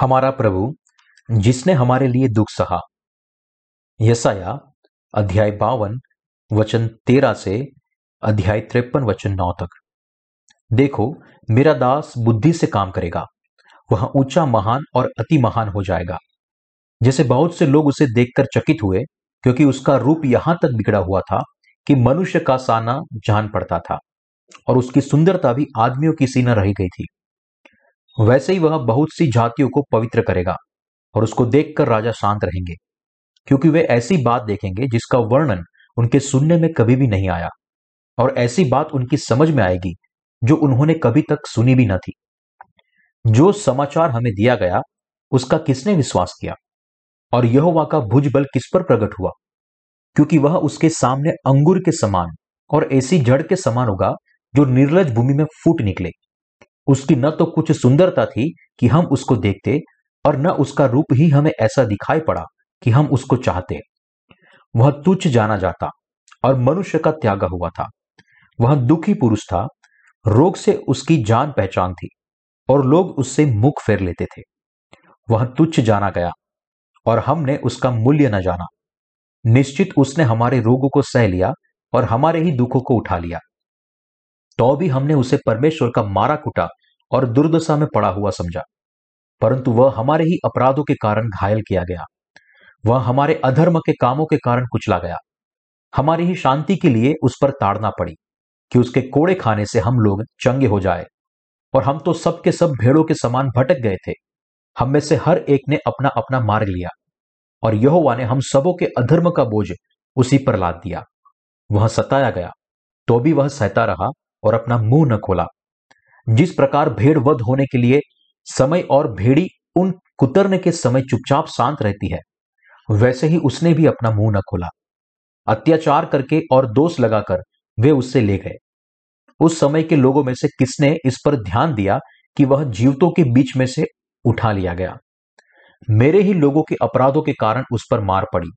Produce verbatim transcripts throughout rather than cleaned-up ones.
हमारा प्रभु जिसने हमारे लिए दुख सहा। यसाया अध्याय बावन वचन तेरह से अध्याय तिरपन वचन नौ तक। देखो, मेरा दास बुद्धि से काम करेगा, वह ऊंचा, महान और अति महान हो जाएगा। जैसे बहुत से लोग उसे देखकर चकित हुए, क्योंकि उसका रूप यहां तक बिगड़ा हुआ था कि मनुष्य का साना जान पड़ता था, और उसकी सुंदरता भी आदमियों की सी न रह गई थी। वैसे ही वह बहुत सी जातियों को पवित्र करेगा, और उसको देखकर राजा शांत रहेंगे, क्योंकि वे ऐसी बात देखेंगे जिसका वर्णन उनके सुनने में कभी भी नहीं आया, और ऐसी बात उनकी समझ में आएगी जो उन्होंने कभी तक सुनी भी न थी। जो समाचार हमें दिया गया उसका किसने विश्वास किया, और यहोवा का भुजबल किस पर प्रकट हुआ? क्योंकि वह उसके सामने अंगूर के समान और ऐसी जड़ के समान होगा जो निर्लज भूमि में फूट निकले। उसकी न तो कुछ सुंदरता थी कि हम उसको देखते, और न उसका रूप ही हमें ऐसा दिखाई पड़ा कि हम उसको चाहते। वह तुच्छ जाना जाता और मनुष्य का त्यागा हुआ था। वह दुखी पुरुष था, रोग से उसकी जान पहचान थी, और लोग उससे मुख फेर लेते थे। वह तुच्छ जाना गया और हमने उसका मूल्य न जाना। निश्चित उसने हमारे रोगों को सह लिया और हमारे ही दुखों को उठा लिया, तो भी हमने उसे परमेश्वर का मारा कुटा और दुर्दशा में पड़ा हुआ समझा। परंतु वह हमारे ही अपराधों के कारण घायल किया गया, वह हमारे अधर्म के कामों के कारण कुचला गया। हमारी ही शांति के लिए उस पर ताड़ना पड़ी, कि उसके कोड़े खाने से हम लोग चंगे हो जाए। और हम तो सब के सब भेड़ों के समान भटक गए थे, हम में से हर एक ने अपना अपना मार्ग लिया, और यहोवा ने हम सबों के अधर्म का बोझ उसी पर लाद दिया। वह सताया गया तो भी वह सहता रहा और अपना मुंह न खोला। जिस प्रकार भेड़ वध होने के लिए समय और भेड़ी उन कुतरने के समय चुपचाप शांत रहती है, वैसे ही उसने भी अपना मुंह न खोला। अत्याचार करके और दोष लगाकर वे उससे ले गए। उस समय के लोगों में से किसने इस पर ध्यान दिया कि वह जीवतों के बीच में से उठा लिया गया? मेरे ही लोगों के अपराधों के कारण उस पर मार पड़ी।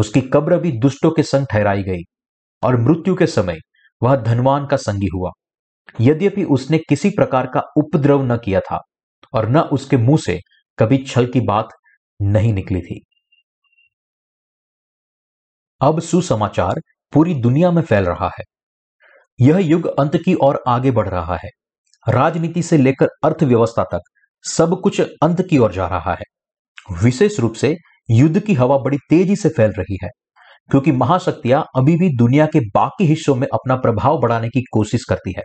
उसकी कब्र भी दुष्टों के संग ठहराई गई, और मृत्यु के समय वह धनवान का संगी हुआ। यद्यपि उसने किसी प्रकार का उपद्रव न किया था, और न उसके मुंह से कभी छल की बात नहीं निकली थी। अब सुसमाचार पूरी दुनिया में फैल रहा है। यह युग अंत की ओर आगे बढ़ रहा है। राजनीति से लेकर अर्थव्यवस्था तक सब कुछ अंत की ओर जा रहा है। विशेष रूप से युद्ध की हवा बड़ी तेजी से फैल रही है, क्योंकि महाशक्तियां अभी भी दुनिया के बाकी हिस्सों में अपना प्रभाव बढ़ाने की कोशिश करती है।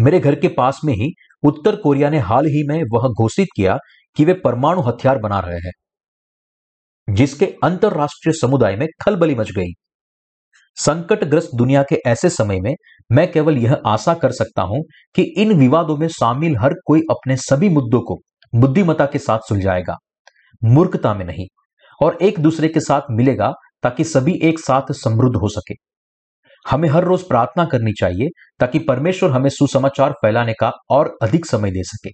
मेरे घर के पास में ही उत्तर कोरिया ने हाल ही में वह घोषित किया कि वे परमाणु हथियार बना रहे हैं, जिसके अंतरराष्ट्रीय समुदाय में खलबली मच गई। संकटग्रस्त दुनिया के ऐसे समय में मैं केवल यह आशा कर सकता हूं कि इन विवादों में शामिल हर कोई अपने सभी मुद्दों को बुद्धिमत्ता के साथ सुलझाएगा, मूर्खता में नहीं, और एक दूसरे के साथ मिलेगा, ताकि सभी एक साथ समृद्ध हो सके। हमें हर रोज प्रार्थना करनी चाहिए ताकि परमेश्वर हमें सुसमाचार फैलाने का और अधिक समय दे सके।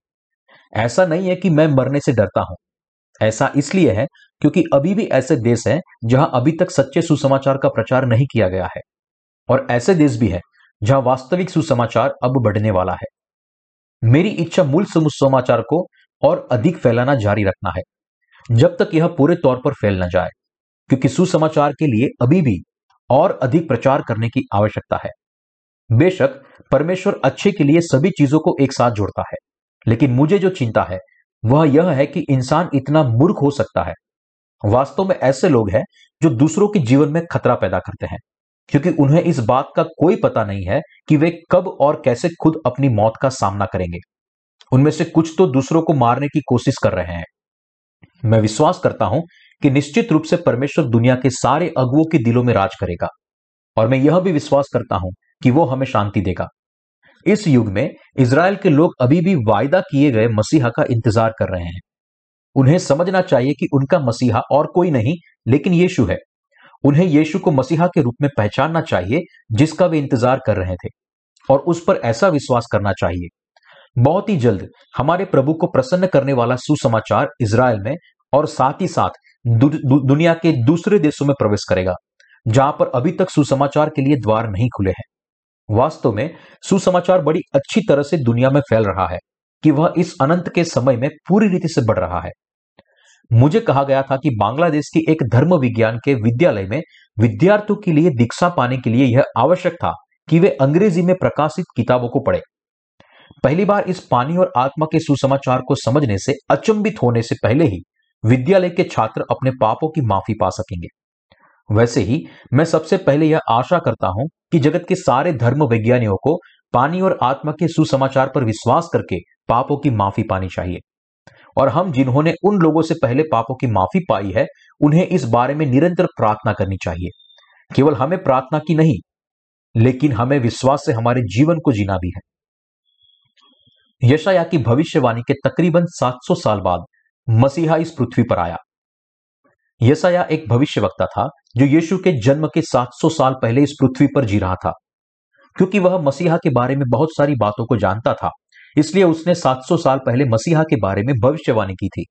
ऐसा नहीं है कि मैं मरने से डरता हूं, ऐसा इसलिए है क्योंकि अभी भी ऐसे देश हैं जहां अभी तक सच्चे सुसमाचार का प्रचार नहीं किया गया है, और ऐसे देश भी हैं जहां वास्तविक सुसमाचार अब बढ़ने वाला है। मेरी इच्छा मूल सुसमाचार को और अधिक फैलाना जारी रखना है, जब तक यह पूरे तौर पर फैल न जाए, क्योंकि सुसमाचार के लिए अभी भी और अधिक प्रचार करने की आवश्यकता है। बेशक परमेश्वर अच्छे के लिए सभी चीजों को एक साथ जोड़ता है, लेकिन मुझे जो चिंता है वह यह है कि इंसान इतना मूर्ख हो सकता है। वास्तव में ऐसे लोग हैं जो दूसरों के जीवन में खतरा पैदा करते हैं, क्योंकि उन्हें इस बात का कोई पता नहीं है कि वे कब और कैसे खुद अपनी मौत का सामना करेंगे। उनमें से कुछ तो दूसरों को मारने की कोशिश कर रहे हैं। मैं विश्वास करता हूं कि निश्चित रूप से परमेश्वर दुनिया के सारे अगुओं के दिलों में राज करेगा, और मैं यह भी विश्वास करता हूं कि वो हमें शांति देगा। इस युग में इजरायल के लोग अभी भी वायदा किए गए मसीहा का इंतजार कर रहे हैं। उन्हें समझना चाहिए कि उनका मसीहा और कोई नहीं लेकिन यीशु है। उन्हें यीशु को मसीहा के रूप में पहचानना चाहिए जिसका वे इंतजार कर रहे थे, और उस पर ऐसा विश्वास करना चाहिए। बहुत ही जल्द हमारे प्रभु को प्रसन्न करने वाला सुसमाचार इजरायल में और साथ ही साथ दु, दु, दुनिया के दूसरे देशों में प्रवेश करेगा, जहां पर अभी तक सुसमाचार के लिए द्वार नहीं खुले हैं। वास्तव में सुसमाचार बड़ी अच्छी तरह से दुनिया में फैल रहा है, कि वह इस अनंत के समय में पूरी रीति से बढ़ रहा है। मुझे कहा गया था कि बांग्लादेश की एक धर्म विज्ञान के विद्यालय में विद्यार्थियों के लिए दीक्षा पाने के लिए यह आवश्यक था कि वे अंग्रेजी में प्रकाशित किताबों को पढ़ें। पहली बार इस पानी और आत्मा के सुसमाचार को समझने से अचंभित होने से पहले ही विद्यालय के छात्र अपने पापों की माफी पा सकेंगे। वैसे ही मैं सबसे पहले यह आशा करता हूं कि जगत के सारे धर्म वैज्ञानिकों को पानी और आत्मा के सुसमाचार पर विश्वास करके पापों की माफी पानी चाहिए, और हम जिन्होंने उन लोगों से पहले पापों की माफी पाई है उन्हें इस बारे में निरंतर प्रार्थना करनी चाहिए। केवल हमें प्रार्थना की नहीं, लेकिन हमें विश्वास से हमारे जीवन को जीना भी है। यशाया की भविष्यवाणी के तकरीबन सात सौ साल बाद मसीहा इस पृथ्वी पर आया। यशाया एक भविष्यवक्ता था जो यीशु के जन्म के सात सौ साल पहले इस पृथ्वी पर जी रहा था। क्योंकि वह मसीहा के बारे में बहुत सारी बातों को जानता था, इसलिए उसने सात सौ साल पहले मसीहा के बारे में भविष्यवाणी की थी।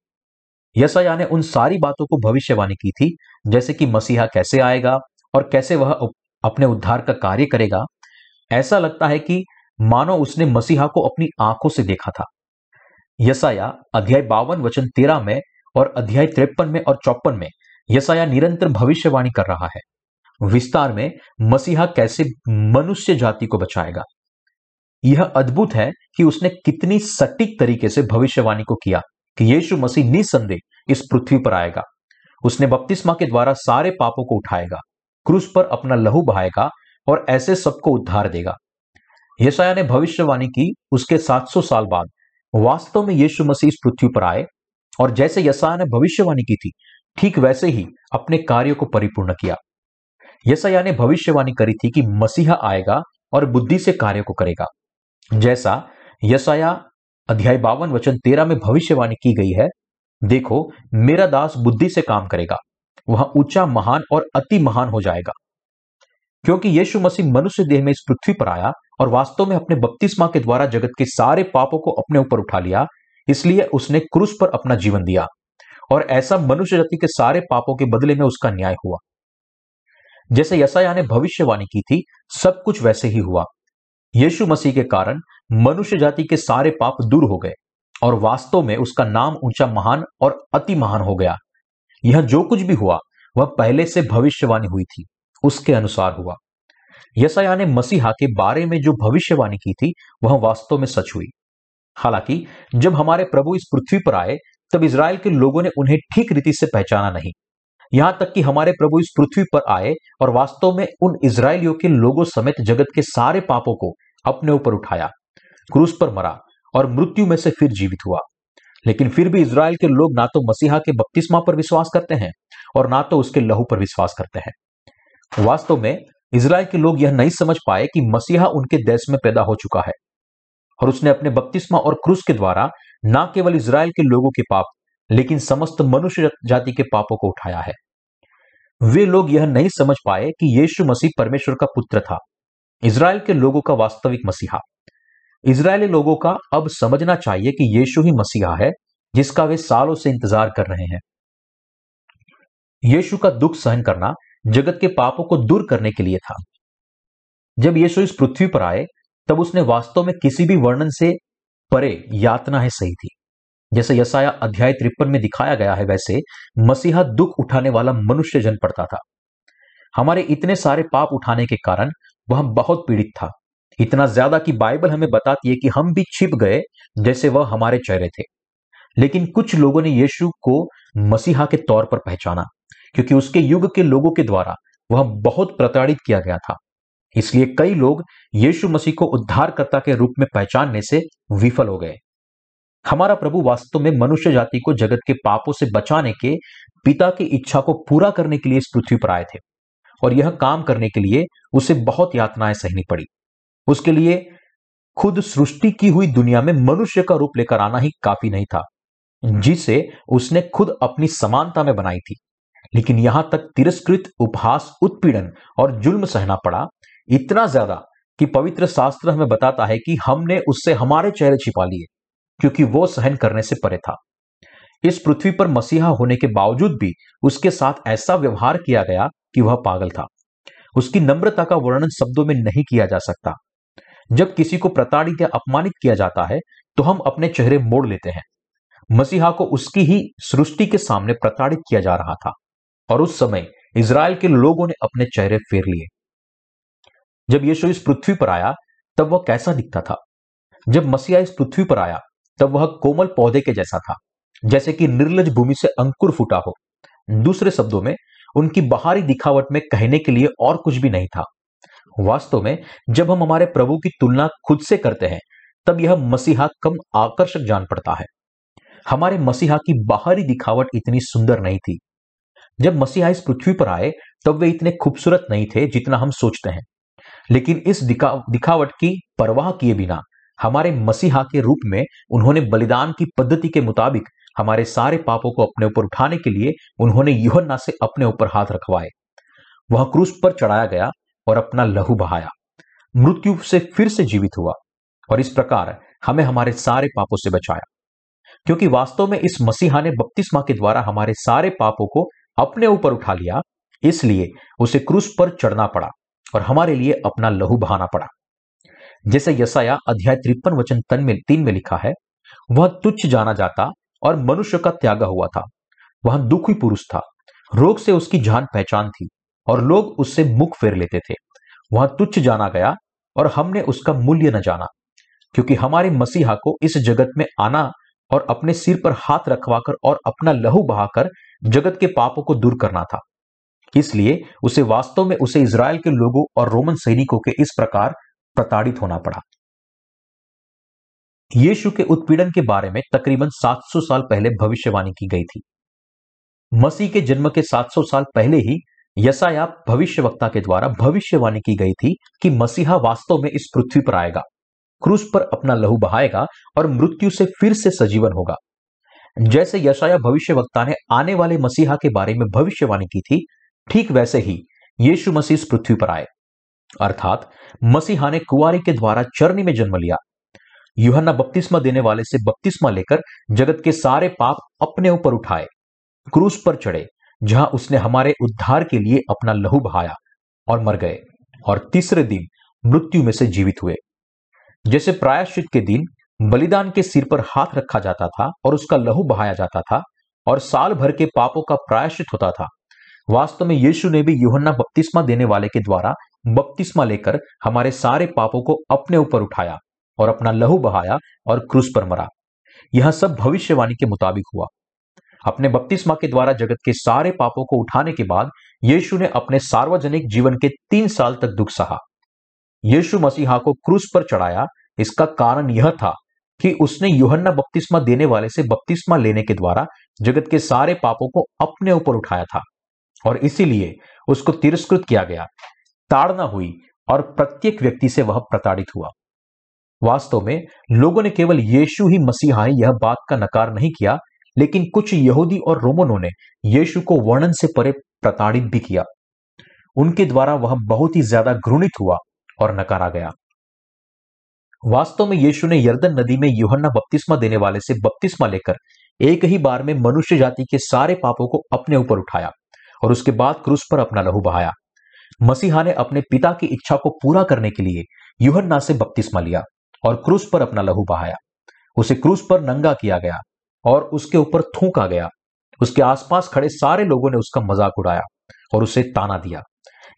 यशाया ने उन सारी बातों को भविष्यवाणी की थी, जैसे कि मसीहा कैसे आएगा और कैसे वह अपने उद्धार का कार्य करेगा। ऐसा लगता है कि मानो उसने मसीहा को अपनी आंखों से देखा था। यशाया अध्याय बावन वचन तेरह में और अध्याय तिरपन में और चौपन में यशाया निरंतर भविष्यवाणी कर रहा है विस्तार में मसीहा कैसे मनुष्य जाति को बचाएगा। यह अद्भुत है कि उसने कितनी सटीक तरीके से भविष्यवाणी को किया कि यीशु मसीह निसंदेह इस पृथ्वी पर आएगा। उसने बपतिस्मा के द्वारा सारे पापों को उठाएगा, क्रूस पर अपना लहू बहाएगा और ऐसे सबको उद्धार देगा। यशाया ने भविष्यवाणी की। उसके सात सौ साल बाद वास्तव में यीशु मसीह इस पृथ्वी पर आए, और जैसे यशाया ने भविष्यवाणी की थी ठीक वैसे ही अपने कार्यों को परिपूर्ण किया। यशाया ने भविष्यवाणी करी थी कि मसीहा आएगा और बुद्धि से कार्यों को करेगा, जैसा यशाया अध्याय बावन वचन तेरह में भविष्यवाणी की गई है। देखो, मेरा दास बुद्धि से काम करेगा, वह ऊंचा, महान और अति महान हो जाएगा। क्योंकि यीशु मसीह मनुष्य देह में इस पृथ्वी पर आया और वास्तव में अपने बपतिस्मा के द्वारा जगत के सारे पापों को अपने ऊपर उठा लिया, इसलिए उसने क्रूस पर अपना जीवन दिया और ऐसा मनुष्य जाति के सारे पापों के बदले में उसका न्याय हुआ। जैसे यशाया ने भविष्यवाणी की थी सब कुछ वैसे ही हुआ। यीशु मसीह के कारण मनुष्य जाति के सारे पाप दूर हो गए और वास्तव में उसका नाम ऊंचा, महान और अति महान हो गया। यह जो कुछ भी हुआ वह पहले से भविष्यवाणी हुई थी, उसके अनुसार हुआ। यशाया ने मसीहा के बारे में जो भविष्यवाणी की थी वह वास्तव में सच हुई। हालांकि जब हमारे प्रभु इस पृथ्वी पर आए तब इजराइल के लोगों ने उन्हें ठीक रीति से पहचाना नहीं। यहां तक कि हमारे प्रभु इस पृथ्वी पर आए और वास्तव में उन इजरायलियों के लोगों समेत जगत के सारे पापों को अपने ऊपर उठाया, क्रूस पर मरा और मृत्यु में से फिर जीवित हुआ। लेकिन फिर भी इजराइल के लोग ना तो मसीहा के बपतिस्मा पर विश्वास करते हैं और ना तो उसके लहू पर विश्वास करते हैं। वास्तव में इजराइल के लोग यह नहीं समझ पाए कि मसीहा उनके देश में पैदा हो चुका है, और उसने अपने बपतिस्मा और क्रूस के द्वारा ना केवल इजराइल के लोगों के पाप लेकिन समस्त मनुष्य जाति के पापों को उठाया है। वे लोग यह नहीं समझ पाए कि यीशु मसीह परमेश्वर का पुत्र था, इजराइल के लोगों का वास्तविक मसीहा। इजरायली लोगों का अब समझना चाहिए कि यीशु ही मसीहा है जिसका वे सालों से इंतजार कर रहे हैं। यीशु का दुख सहन करना जगत के पापों को दूर करने के लिए था। जब यीशु इस पृथ्वी पर आए तब उसने वास्तव में किसी भी वर्णन से परे यातनाएं सही थी। जैसे यशाया अध्याय तिरपन में दिखाया गया है वैसे मसीहा दुख उठाने वाला मनुष्य जन पड़ता था। हमारे इतने सारे पाप उठाने के कारण वह बहुत पीड़ित था, इतना ज्यादा कि बाइबल हमें बताती है कि हम भी छिप गए जैसे वह हमारे चेहरे थे। लेकिन कुछ लोगों ने यीशु को मसीहा के तौर पर पहचाना, क्योंकि उसके युग के लोगों के द्वारा वह बहुत प्रताड़ित किया गया था। इसलिए कई लोग यीशु मसीह को उद्धारकर्ता के रूप में पहचानने से विफल हो गए। हमारा प्रभु वास्तव में मनुष्य जाति को जगत के पापों से बचाने के पिता की इच्छा को पूरा करने के लिए इस पृथ्वी पर आए थे, और यह काम करने के लिए उसे बहुत यातनाएं सहनी पड़ी। उसके लिए खुद सृष्टि की हुई दुनिया में मनुष्य का रूप लेकर आना ही काफी नहीं था, जिसे उसने खुद अपनी समानता में बनाई थी। लेकिन यहां तक तिरस्कृत, उपहास, उत्पीड़न और जुल्म सहना पड़ा, इतना ज्यादा कि पवित्र शास्त्र हमें बताता है कि हमने उससे हमारे चेहरे छिपा लिए, क्योंकि वो सहन करने से परे था। इस पृथ्वी पर मसीहा होने के बावजूद भी उसके साथ ऐसा व्यवहार किया गया कि वह पागल था। उसकी नम्रता का वर्णन शब्दों में नहीं किया जा सकता। जब किसी को प्रताड़ित या अपमानित किया जाता है तो हम अपने चेहरे मोड़ लेते हैं। मसीहा को उसकी ही सृष्टि के सामने प्रताड़ित किया जा रहा था और उस समय इजराइल के लोगों ने अपने चेहरे फेर लिए। जब यीशु इस पृथ्वी पर आया तब वह कैसा दिखता था? जब मसीहा इस पृथ्वी पर आया तब वह कोमल पौधे के जैसा था, जैसे कि निर्लज भूमि से अंकुर फूटा हो। दूसरे शब्दों में, उनकी बाहरी दिखावट में कहने के लिए और कुछ भी नहीं था। वास्तव में जब हम हमारे प्रभु की तुलना खुद से करते हैं तब यह मसीहा कम आकर्षक जान पड़ता है। हमारे मसीहा की बाहरी दिखावट इतनी सुंदर नहीं थी। जब मसीहा इस पृथ्वी पर आए तब वे इतने खूबसूरत नहीं थे जितना हम सोचते हैं, लेकिन इस दिखा, दिखावट की परवाह किए बिना हमारे मसीहा के रूप में उन्होंने बलिदान की पद्धति के मुताबिक हमारे सारे पापों को अपने ऊपर उठाने के लिए उन्होंने यूहन्ना से अपने ऊपर हाथ रखवाए। वह क्रूस पर चढ़ाया गया और अपना लहू बहाया, मृत्यु से फिर से जीवित हुआ और इस प्रकार हमें हमारे सारे पापों से बचाया। क्योंकि वास्तव में इस मसीहा ने बपतिस्मा के द्वारा हमारे सारे पापों को अपने ऊपर उठा लिया, इसलिए उसे क्रूस पर चढ़ना पड़ा और हमारे लिए अपना लहू बहाना पड़ा। जैसे यशाया अध्याय तिरपन वचन तीन में, तीन में लिखा है, वह तुच्छ जाना जाता और मनुष्य का त्यागा हुआ था। वह दुखी पुरुष था, रोग से उसकी जान पहचान थी और लोग उससे मुख फेर लेते थे। वह तुच्छ जाना गया और हमने उसका मूल्य न जाना। क्योंकि हमारे मसीहा को इस जगत में आना और अपने सिर पर हाथ रखवाकर और अपना लहू बहाकर जगत के पापों को दूर करना था, इसलिए उसे वास्तव में उसे इजराइल के लोगों और रोमन सैनिकों के इस प्रकार प्रताड़ित होना पड़ा। यीशु के उत्पीड़न के बारे में तकरीबन सात सौ साल पहले भविष्यवाणी की गई थी। मसीह के जन्म के सात सौ साल पहले ही यशाया भविष्यवक्ता के द्वारा भविष्यवाणी की गई थी कि मसीहा वास्तव में इस पृथ्वी पर आएगा, क्रूस पर अपना लहू बहाएगा और मृत्यु से फिर से सजीवन होगा। जैसे यशाया भविष्यवक्ता ने आने वाले मसीहा के बारे में भविष्यवाणी की थी, ठीक वैसे ही यीशु मसीह इस पृथ्वी पर आए। अर्थात मसीहा ने कुंवारी के द्वारा चरनी में जन्म लिया, यूहन्ना बपतिस्मा देने वाले से बपतिस्मा लेकर जगत के सारे पाप अपने ऊपर उठाए, क्रूस पर चढ़े जहां उसने हमारे उद्धार के लिए अपना लहू बहाया और मर गए और तीसरे दिन मृत्यु में से जीवित हुए। जैसे प्रायश्चित के दिन बलिदान के सिर पर हाथ रखा जाता था और उसका लहू बहाया जाता था और साल भर के पापों का प्रायश्चित होता था, वास्तव में यीशु ने भी यूहन्ना बपतिस्मा देने वाले के द्वारा बपतिस्मा लेकर हमारे सारे पापों को अपने ऊपर उठाया और अपना लहू बहाया और क्रूस पर मरा। यह सब भविष्यवाणी के मुताबिक हुआ। अपने बपतिस्मा के द्वारा जगत के सारे पापों को उठाने के बाद यीशु ने अपने सार्वजनिक जीवन के तीन साल तक दुख सहा। यीशु मसीहा को क्रूस पर चढ़ाया, इसका कारण यह था कि उसने यूहन्ना बपतिस्मा देने वाले से बपतिस्मा लेने के द्वारा जगत के सारे पापों को अपने ऊपर उठाया था और इसीलिए उसको तिरस्कृत किया गया, ताड़ना हुई और प्रत्येक व्यक्ति से वह प्रताड़ित हुआ। वास्तव में लोगों ने केवल यीशु ही मसीहा है यह बात का नकार नहीं किया, लेकिन कुछ यहूदी और रोमनों ने यीशु को वर्णन से परे प्रताड़ित भी किया। उनके द्वारा वह बहुत ही ज्यादा घृणित हुआ और नकारा गया। वास्तव में यीशु ने यर्दन नदी में यूहन्ना बपतिस्मा देने वाले से बपतिस्मा लेकर एक ही बार में मनुष्य जाति के सारे पापों को अपने ऊपर उठाया और उसके बाद क्रूस पर अपना लहू बहाया। मसीहा ने अपने पिता की इच्छा को पूरा करने के लिए यूहन्ना से बपतिस्मा लिया और क्रूस पर अपना लहू बहाया। उसे क्रूस पर नंगा किया गया और उसके ऊपर थूका गया। उसके आसपास खड़े सारे लोगों ने उसका मजाक उड़ाया और उसे ताना दिया।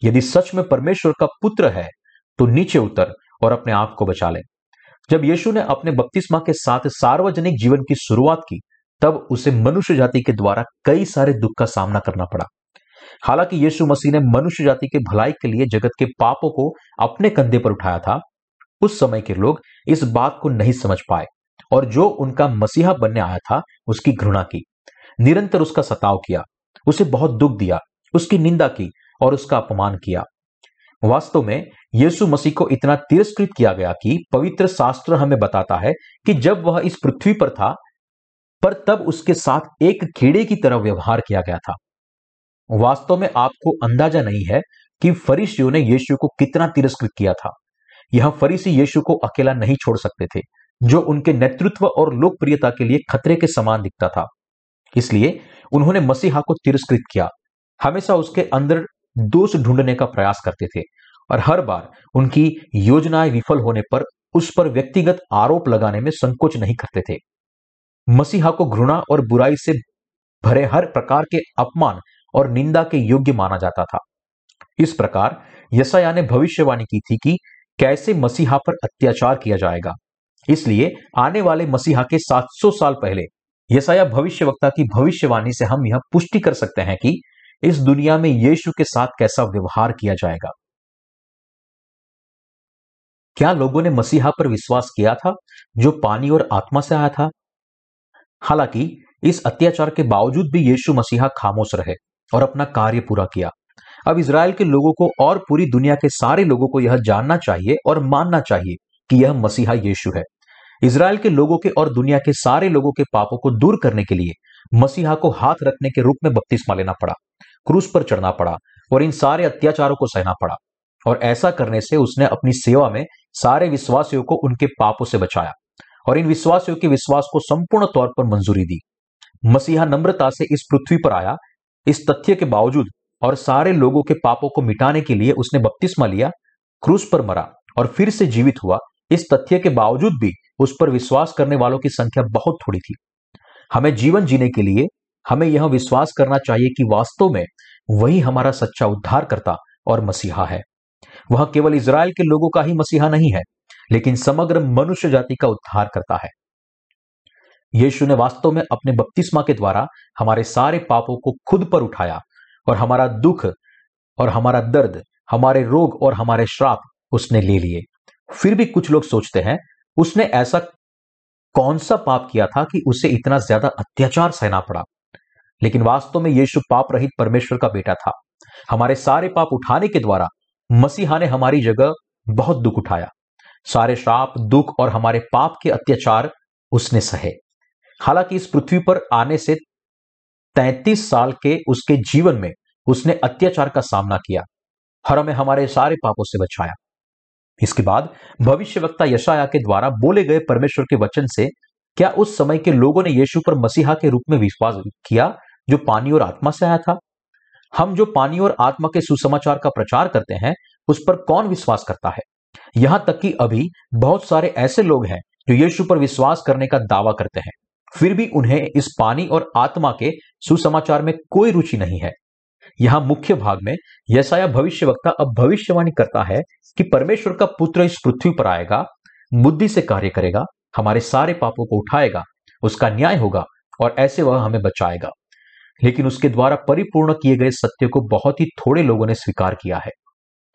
यदि सच में परमेश्वर का पुत्र है तो नीचे उतर और अपने आप को बचा ले। जब यीशु ने अपने बपतिस्मा के साथ सार्वजनिक जीवन की शुरुआत की तब उसे मनुष्य जाति के द्वारा कई सारे दुख का सामना करना पड़ा। हालांकि यीशु मसीह ने मनुष्य जाति के भलाई के लिए जगत के पापों को अपने कंधे पर उठाया था, उस समय के लोग इस बात को नहीं समझ पाए और जो उनका मसीहा बनने आया था उसकी घृणा की, निरंतर उसका सताव किया, उसे बहुत दुख दिया, उसकी निंदा की और उसका अपमान किया। वास्तव में यीशु मसीह को इतना तिरस्कृत किया गया कि पवित्र शास्त्र हमें बताता है कि जब वह इस पृथ्वी पर था पर तब उसके साथ एक कीड़े की तरह व्यवहार किया गया था। वास्तव में आपको अंदाजा नहीं है कि फरीसियों ने यीशु को कितना तिरस्कृत किया था। यह फरीसी यीशु को अकेला नहीं छोड़ सकते थे, जो उनके नेतृत्व और लोकप्रियता के लिए खतरे के समान दिखता था, इसलिए उन्होंने मसीहा को तिरस्कृत किया। हमेशा उसके अंदर दोष ढूंढने का प्रयास करते थे और हर बार उनकी योजनाएं विफल होने पर उस पर व्यक्तिगत आरोप लगाने में संकोच नहीं करते थे। मसीहा को घृणा और बुराई से भरे हर प्रकार के अपमान और निंदा के योग्य माना जाता था। इस प्रकार यशायाह ने भविष्यवाणी की थी कि कैसे मसीहा पर अत्याचार किया जाएगा। इसलिए आने वाले मसीहा के सात सौ साल पहले यशायाह भविष्यवक्ता की भविष्यवाणी से हम यह पुष्टि कर सकते हैं कि इस दुनिया में यीशु के साथ कैसा व्यवहार किया जाएगा। क्या लोगों ने मसीहा पर विश्वास किया था जो पानी और आत्मा से आया था? हालांकि इस अत्याचार के बावजूद भी यीशु मसीहा खामोश रहे और अपना कार्य पूरा किया। अब इजराइल के लोगों को और पूरी दुनिया के सारे लोगों को यह जानना चाहिए और मानना चाहिए कि यह मसीहा यीशु है। इजराइल के लोगों के और दुनिया के सारे लोगों के पापों को दूर करने के लिए मसीहा को हाथ रखने के रूप में बपतिस्मा लेना पड़ा, क्रूस पर चढ़ना पड़ा और इन सारे अत्याचारों को सहना पड़ा। और ऐसा करने से उसने अपनी सेवा में सारे विश्वासियों को उनके पापों से बचाया और इन विश्वासियों के विश्वास को संपूर्ण तौर पर मंजूरी दी। मसीहा नम्रता से इस पृथ्वी पर आया। इस तथ्य के बावजूद और सारे लोगों के पापों को मिटाने के लिए उसने बपतिस्मा लिया, क्रूस पर मरा और फिर से जीवित हुआ। इस तथ्य के बावजूद भी उस पर विश्वास करने वालों की संख्या बहुत थोड़ी थी। हमें जीवन जीने के लिए हमें यह विश्वास करना चाहिए कि वास्तव में वही हमारा सच्चा उद्धारकर्ता और मसीहा है। वह केवल इजराइल के लोगों का ही मसीहा नहीं है, लेकिन समग्र मनुष्य जाति का उद्धार करता है। यीशु ने वास्तव में अपने बपतिस्मा के द्वारा हमारे सारे पापों को खुद पर उठाया और हमारा दुख और हमारा दर्द, हमारे रोग और हमारे श्राप उसने ले लिए। फिर भी कुछ लोग सोचते हैं उसने ऐसा कौन सा पाप किया था कि उसे इतना ज्यादा अत्याचार सहना पड़ा। लेकिन वास्तव में यीशु पाप रहित परमेश्वर का बेटा था। हमारे सारे पाप उठाने के द्वारा मसीहा ने हमारी जगह बहुत दुख उठाया। सारे श्राप, दुख और हमारे पाप के अत्याचार उसने सहे। हालांकि इस पृथ्वी पर आने से तैंतीस साल के उसके जीवन में उसने अत्याचार का सामना किया और हमें हमारे सारे पापों से बचाया। इसके बाद भविष्यवक्ता यशायाह के द्वारा बोले गए परमेश्वर के वचन से क्या उस समय के लोगों ने यीशु पर मसीहा के रूप में विश्वास किया जो पानी और आत्मा से आया था? हम जो पानी और आत्मा के सुसमाचार का प्रचार करते हैं उस पर कौन विश्वास करता है? यहां तक कि अभी बहुत सारे ऐसे लोग हैं जो यीशु पर विश्वास करने का दावा करते हैं, फिर भी उन्हें इस पानी और आत्मा के सुसमाचार में कोई रुचि नहीं है। यहां मुख्य भाग में यशायाह भविष्यवक्ता अब भविष्यवाणी करता है कि परमेश्वर का पुत्र इस पृथ्वी पर आएगा, बुद्धि से कार्य करेगा, हमारे सारे पापों को उठाएगा, उसका न्याय होगा और ऐसे वह हमें बचाएगा। लेकिन उसके द्वारा परिपूर्ण किए गए सत्य को बहुत ही थोड़े लोगों ने स्वीकार किया है।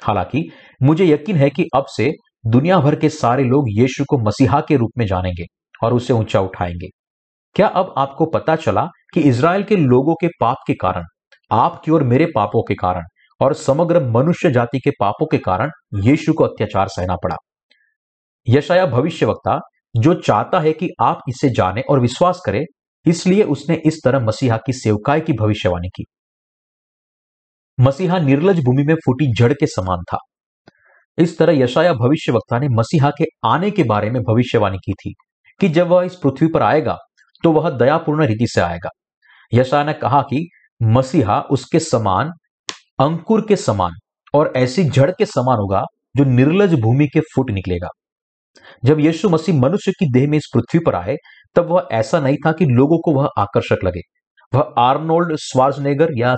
हालांकि मुझे यकीन है कि अब से दुनिया भर के सारे लोग यीशु को मसीहा के रूप में जानेंगे और उसे ऊंचा उठाएंगे। क्या अब आपको पता चला कि इजराइल के लोगों के पाप के कारण, आपके और मेरे पापों के कारण और समग्र मनुष्य जाति के पापों के कारण यीशु को अत्याचार सहना पड़ा? यशायाह भविष्यवक्ता जो चाहता है कि आप इसे जाने और विश्वास करें, इसलिए उसने इस तरह मसीहा की सेवकाई की भविष्यवाणी की। मसीहा निर्लज भूमि में फूटी जड़ के समान था। इस तरह यशायाह भविष्यवक्ता ने मसीहा के आने के बारे में भविष्यवाणी की थी कि जब वह इस पृथ्वी पर आएगा तो वह दयापूर्ण रीति से आएगा। यशायाह ने कहा कि मसीहा उसके समान, अंकुर के समान और ऐसी जड़ के समान होगा जो निर्लज भूमि के फूट निकलेगा। जब यीशु मसीह मनुष्य की देह में इस पृथ्वी पर आए तब वह ऐसा नहीं था कि लोगों को वह आकर्षक लगे। वह आर्नोल्ड श्वार्ज़नेगर या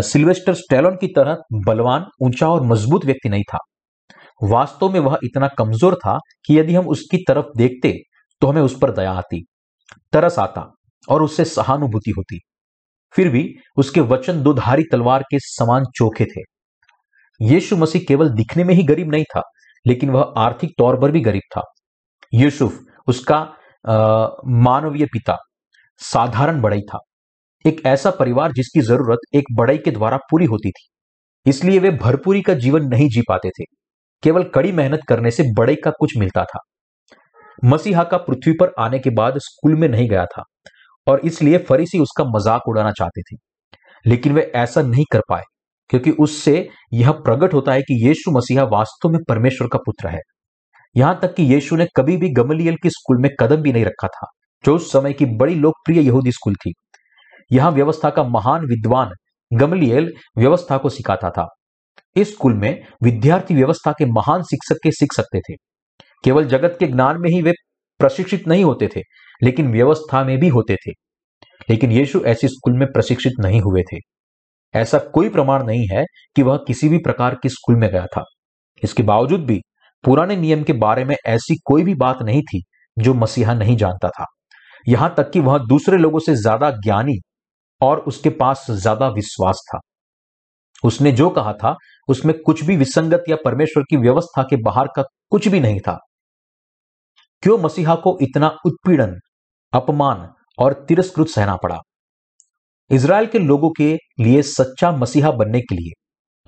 सिल्वेस्टर स्टैलोन की तरह बलवान, ऊंचा और मजबूत व्यक्ति नहीं था। वास्तव में वह इतना कमजोर था कि यदि हम उसकी तरफ देखते तो हमें उस पर दया आती, तरस आता और उससे सहानुभूति होती। फिर भी उसके वचन दोधारी तलवार के समान चोखे थे। यीशु मसीह केवल दिखने में ही गरीब नहीं था, लेकिन वह आर्थिक तौर पर भी गरीब था। यूसुफ उसका मानवीय पिता साधारण बढ़ई था, एक ऐसा परिवार जिसकी जरूरत एक बढ़ई के द्वारा पूरी होती थी। इसलिए वे भरपूरी का जीवन नहीं जी पाते थे। केवल कड़ी मेहनत करने से बढ़ई का कुछ मिलता था। मसीहा का पृथ्वी पर आने के बाद स्कूल में नहीं गया था और इसलिए फरीसी उसका मजाक उड़ाना चाहते थे, लेकिन वे ऐसा नहीं कर पाए क्योंकि उससे यह प्रकट होता है कि यीशु मसीहा वास्तव में परमेश्वर का पुत्र है। यहां तक कि यीशु ने कभी भी गमलियल के स्कूल में कदम भी नहीं रखा था, जो उस समय की बड़ी लोकप्रिय यहूदी स्कूल थी। यहां व्यवस्था का महान विद्वान गमलियल व्यवस्था को सिखाता था। इस स्कूल में विद्यार्थी व्यवस्था के महान शिक्षक के सीख सकते थे। केवल जगत के ज्ञान में ही वे प्रशिक्षित नहीं होते थे, लेकिन व्यवस्था में भी होते थे। लेकिन यीशु ऐसे स्कूल में प्रशिक्षित नहीं हुए थे। ऐसा कोई प्रमाण नहीं है कि वह किसी भी प्रकार के स्कूल में गया था। इसके बावजूद भी पुराने नियम के बारे में ऐसी कोई भी बात नहीं थी जो मसीहा नहीं जानता था। यहां तक कि वह दूसरे लोगों से ज्यादा ज्ञानी और उसके पास ज्यादा विश्वास था। उसने जो कहा था उसमें कुछ भी विसंगत या परमेश्वर की व्यवस्था के बाहर का कुछ भी नहीं था। क्यों मसीहा को इतना उत्पीड़न, अपमान और तिरस्कृत सहना पड़ा? इजराइल के लोगों के लिए सच्चा मसीहा बनने के लिए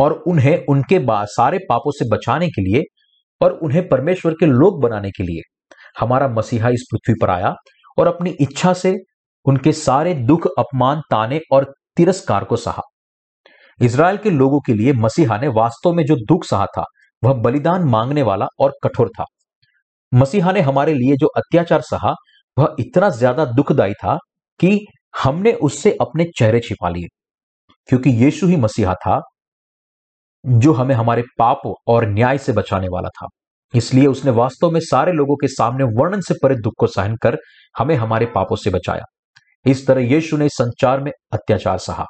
और उन्हें उनके सारे पापों से बचाने के लिए और उन्हें परमेश्वर के लोग बनाने के लिए हमारा मसीहा इस पृथ्वी पर आया और अपनी इच्छा से उनके सारे दुख, अपमान, ताने और तिरस्कार को सहा। इजराइल के लोगों के लिए मसीहा ने वास्तव में जो दुख सहा था वह बलिदान मांगने वाला और कठोर था। मसीहा ने हमारे लिए जो अत्याचार सहा वह इतना ज्यादा दुखदायी था कि हमने उससे अपने चेहरे छिपा लिए। क्योंकि यीशु ही मसीहा था जो हमें हमारे पापों और न्याय से बचाने वाला था, इसलिए उसने वास्तव में सारे लोगों के सामने वर्णन से परे दुख को सहन कर हमें हमारे पापों से बचाया। इस तरह यीशु ने संचार में अत्याचार सहा।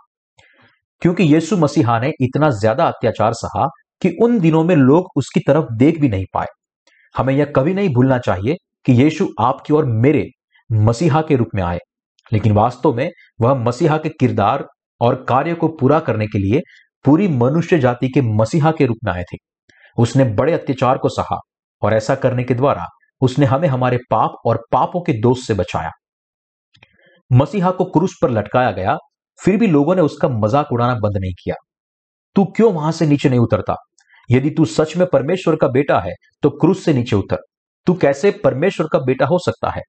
क्योंकि यीशु मसीहा ने इतना ज्यादा अत्याचार सहा कि उन दिनों में लोग उसकी तरफ देख भी नहीं पाए। हमें यह कभी नहीं भूलना चाहिए कि यीशु आपकी और मेरे मसीहा के रूप में आए, लेकिन वास्तव में वह मसीहा के किरदार और कार्य को पूरा करने के लिए पूरी मनुष्य जाति के मसीहा के रूप में आए थे। उसने बड़े अत्याचार को सहा और ऐसा करने के द्वारा उसने हमें हमारे पाप और पापों के दोष से बचाया। मसीहा को क्रूस पर लटकाया गया, फिर भी लोगों ने उसका मजाक उड़ाना बंद नहीं किया। तू क्यों वहां से नीचे नहीं उतरता? यदि तू सच में परमेश्वर का बेटा है तो क्रूस से नीचे उतर। तू कैसे परमेश्वर का बेटा हो सकता है?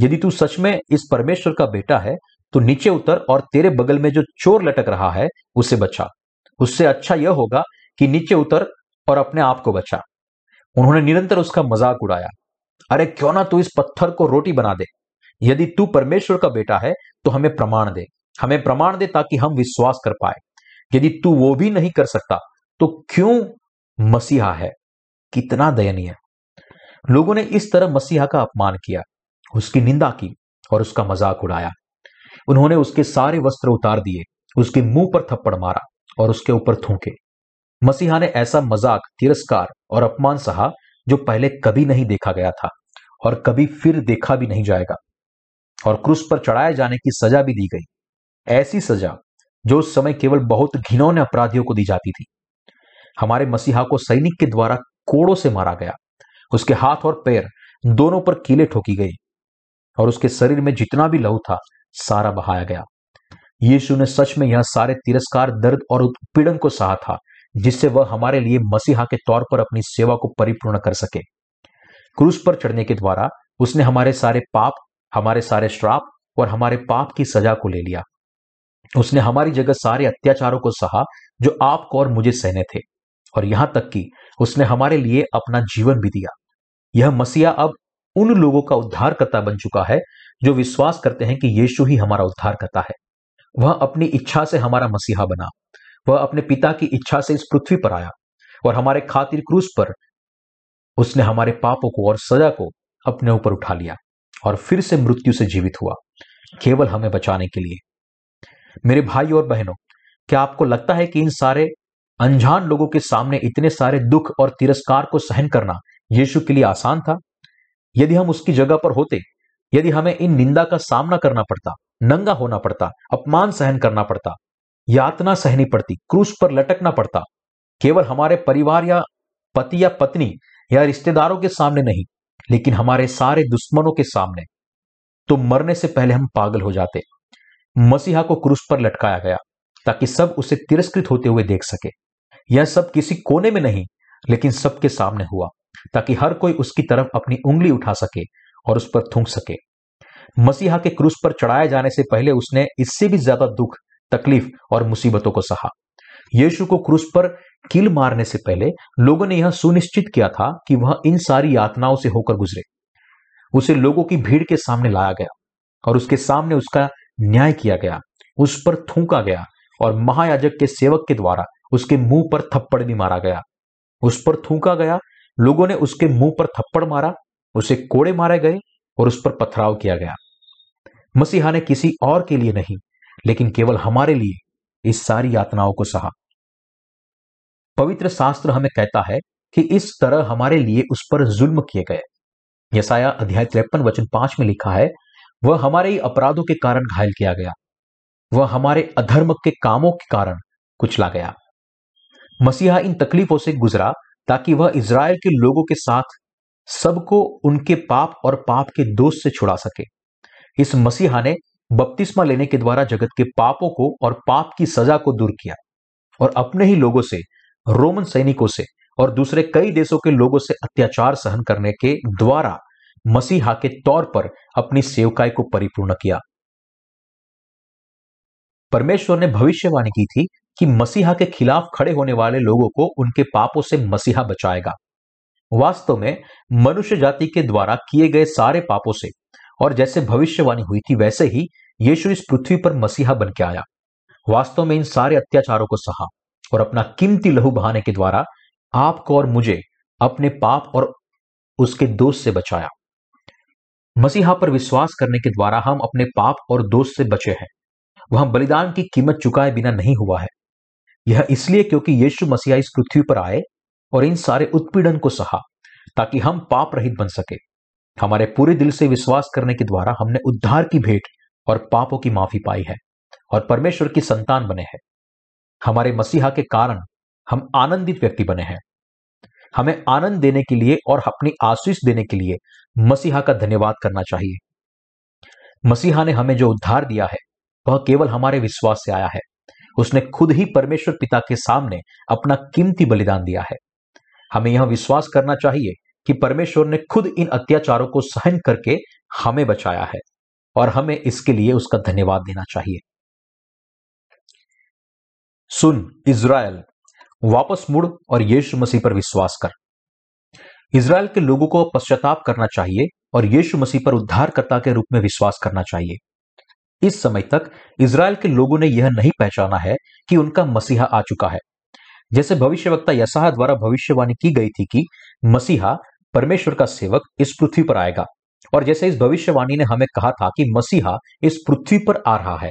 यदि तू सच में इस परमेश्वर का बेटा है तो नीचे उतर और तेरे बगल में जो चोर लटक रहा है उसे बचा। उससे अच्छा यह होगा कि नीचे उतर और अपने आप को बचा। उन्होंने निरंतर उसका मजाक उड़ाया। अरे क्यों ना तू इस पत्थर को रोटी बना दे? यदि तू परमेश्वर का बेटा है तो हमें प्रमाण दे, हमें प्रमाण दे ताकि हम विश्वास कर पाए। यदि तू वो भी नहीं कर सकता तो क्यों मसीहा है? कितना दयनीय! लोगों ने इस तरह मसीहा का अपमान किया, उसकी निंदा की और उसका मजाक उड़ाया। उन्होंने उसके सारे वस्त्र उतार दिए, उसके मुंह पर थप्पड़ मारा और उसके ऊपर थूके। मसीहा ने ऐसा मजाक, तिरस्कार और अपमान सहा जो पहले कभी नहीं देखा गया था और कभी फिर देखा भी नहीं जाएगा। और क्रूस पर चढ़ाए जाने की सजा भी दी गई, ऐसी सजा जो उस समय केवल बहुत घिनौने अपराधियों को दी जाती थी। हमारे मसीहा को सैनिक के द्वारा कोड़ों से मारा गया, उसके हाथ और पैर दोनों पर कीलें ठोकी गई और उसके शरीर में जितना भी लहू था सारा बहाया गया। यीशु ने सच में यह सारे तिरस्कार, दर्द और उत्पीड़न को सहा था जिससे वह हमारे लिए मसीहा के तौर पर अपनी सेवा को परिपूर्ण कर सके। क्रूस पर चढ़ने के द्वारा उसने हमारे सारे पाप, हमारे सारे श्राप और हमारे पाप की सजा को ले लिया। उसने हमारी जगह सारे अत्याचारों को सहा जो आपको और मुझे सहने थे, और यहां तक कि उसने हमारे लिए अपना जीवन भी दिया। यह मसीहा अब उन लोगों का उद्धारकर्ता बन चुका है जो विश्वास करते हैं कि यीशु ही हमारा उद्धारकर्ता है। वह अपनी इच्छा से हमारा मसीहा बना। वह अपने पिता की इच्छा से इस पृथ्वी पर आया और हमारे खातिर क्रूस पर उसने हमारे पापों को और सजा को अपने ऊपर उठा लिया और फिर से मृत्यु से जीवित हुआ, केवल हमें बचाने के लिए। मेरे भाई और बहनों, क्या आपको लगता है कि इन सारे अनजान लोगों के सामने इतने सारे दुख और तिरस्कार को सहन करना यीशु के लिए आसान था? यदि हम उसकी जगह पर होते, यदि हमें इन निंदा का सामना करना पड़ता, नंगा होना पड़ता, अपमान सहन करना पड़ता, यातना सहनी पड़ती, क्रूस पर लटकना पड़ता, केवल हमारे परिवार या पति या पत्नी या रिश्तेदारों के सामने नहीं, लेकिन हमारे सारे दुश्मनों के सामने, तो मरने से पहले हम पागल हो जाते। मसीहा को क्रूस पर लटकाया गया ताकि सब उसे तिरस्कृत होते हुए देख सके। यह सब किसी कोने में नहीं, लेकिन सबके सामने हुआ ताकि हर कोई उसकी तरफ अपनी उंगली उठा सके और उस पर थूक सके। मसीहा के क्रूस पर चढ़ाए जाने से पहले उसने इससे भी ज्यादा दुख, तकलीफ और मुसीबतों को सहा। यीशु को क्रूस पर कील मारने से पहले लोगों ने यह सुनिश्चित किया था कि वह इन सारी यातनाओं से होकर गुजरे। उसे लोगों की भीड़ के सामने लाया गया और उसके सामने उसका न्याय किया गया, उस पर थूका गया और महायाजक के सेवक के द्वारा उसके मुंह पर थप्पड़ भी मारा गया, उस पर थूका गया, लोगों ने उसके मुंह पर थप्पड़ मारा, उसे कोड़े मारे गए और उस पर पथराव किया गया। मसीहा ने किसी और के लिए नहीं, लेकिन केवल हमारे लिए इस सारी यातनाओं को सहा। पवित्र शास्त्र हमें कहता है कि इस तरह हमारे लिए उस पर जुल्म किए गए। यसाया अध्याय तिरपन वचन पांच में लिखा है, वह हमारे ही अपराधों के कारण घायल किया गया, वह हमारे अधर्म के कामों के कारण कुचला गया। मसीहा इन तकलीफों से गुजरा ताकि वह इजराइल के लोगों के साथ सबको उनके पाप और पाप के दोष से छुड़ा सके। इस मसीहा ने बपतिस्मा लेने के द्वारा जगत के पापों को और पाप की सजा को दूर किया और अपने ही लोगों से, रोमन सैनिकों से और दूसरे कई देशों के लोगों से अत्याचार सहन करने के द्वारा मसीहा के तौर पर अपनी सेवकाई को परिपूर्ण किया। परमेश्वर ने भविष्यवाणी की थी कि मसीहा के खिलाफ खड़े होने वाले लोगों को उनके पापों से मसीहा बचाएगा। वास्तव में मनुष्य जाति के द्वारा किए गए सारे पापों से, और जैसे भविष्यवाणी हुई थी वैसे ही यीशु इस पृथ्वी पर मसीहा बन के आया। वास्तव में इन सारे अत्याचारों को सहा और अपना कीमती लहू बहाने के द्वारा आपको और मुझे अपने पाप और उसके दोष से बचाया। मसीहा पर विश्वास करने के द्वारा हम अपने पाप और दोष से बचे हैं। वह बलिदान की कीमत चुकाए बिना नहीं हुआ है। यह इसलिए क्योंकि यीशु मसीहा इस पृथ्वी पर आए और इन सारे उत्पीड़न को सहा ताकि हम पाप रहित बन सके। हमारे पूरे दिल से विश्वास करने के द्वारा हमने उद्धार की भेंट और पापों की माफी पाई है और परमेश्वर की संतान बने हैं। हमारे मसीहा के कारण हम आनंदित व्यक्ति बने हैं। हमें आनंद देने के लिए और अपनी आशीष देने के लिए मसीहा का धन्यवाद करना चाहिए। मसीहा ने हमें जो उद्धार दिया है वह केवल हमारे विश्वास से आया है। उसने खुद ही परमेश्वर पिता के सामने अपना कीमती बलिदान दिया है। हमें यह विश्वास करना चाहिए कि परमेश्वर ने खुद इन अत्याचारों को सहन करके हमें बचाया है और हमें इसके लिए उसका धन्यवाद देना चाहिए। सुन इजराइल, वापस मुड़ और यीशु मसीह पर विश्वास कर। इजराइल के लोगों को पश्चाताप करना चाहिए और यीशु मसीह पर उद्धारकर्ता के रूप में विश्वास करना चाहिए। इस समय तक इजराइल के लोगों ने यह नहीं पहचाना है कि उनका मसीहा आ चुका है। जैसे भविष्यवक्ता यशायाह द्वारा भविष्यवाणी की गई थी कि मसीहा परमेश्वर का सेवक इस पृथ्वी पर आएगा, और जैसे इस भविष्यवाणी ने हमें कहा था कि मसीहा इस पृथ्वी पर आ रहा है।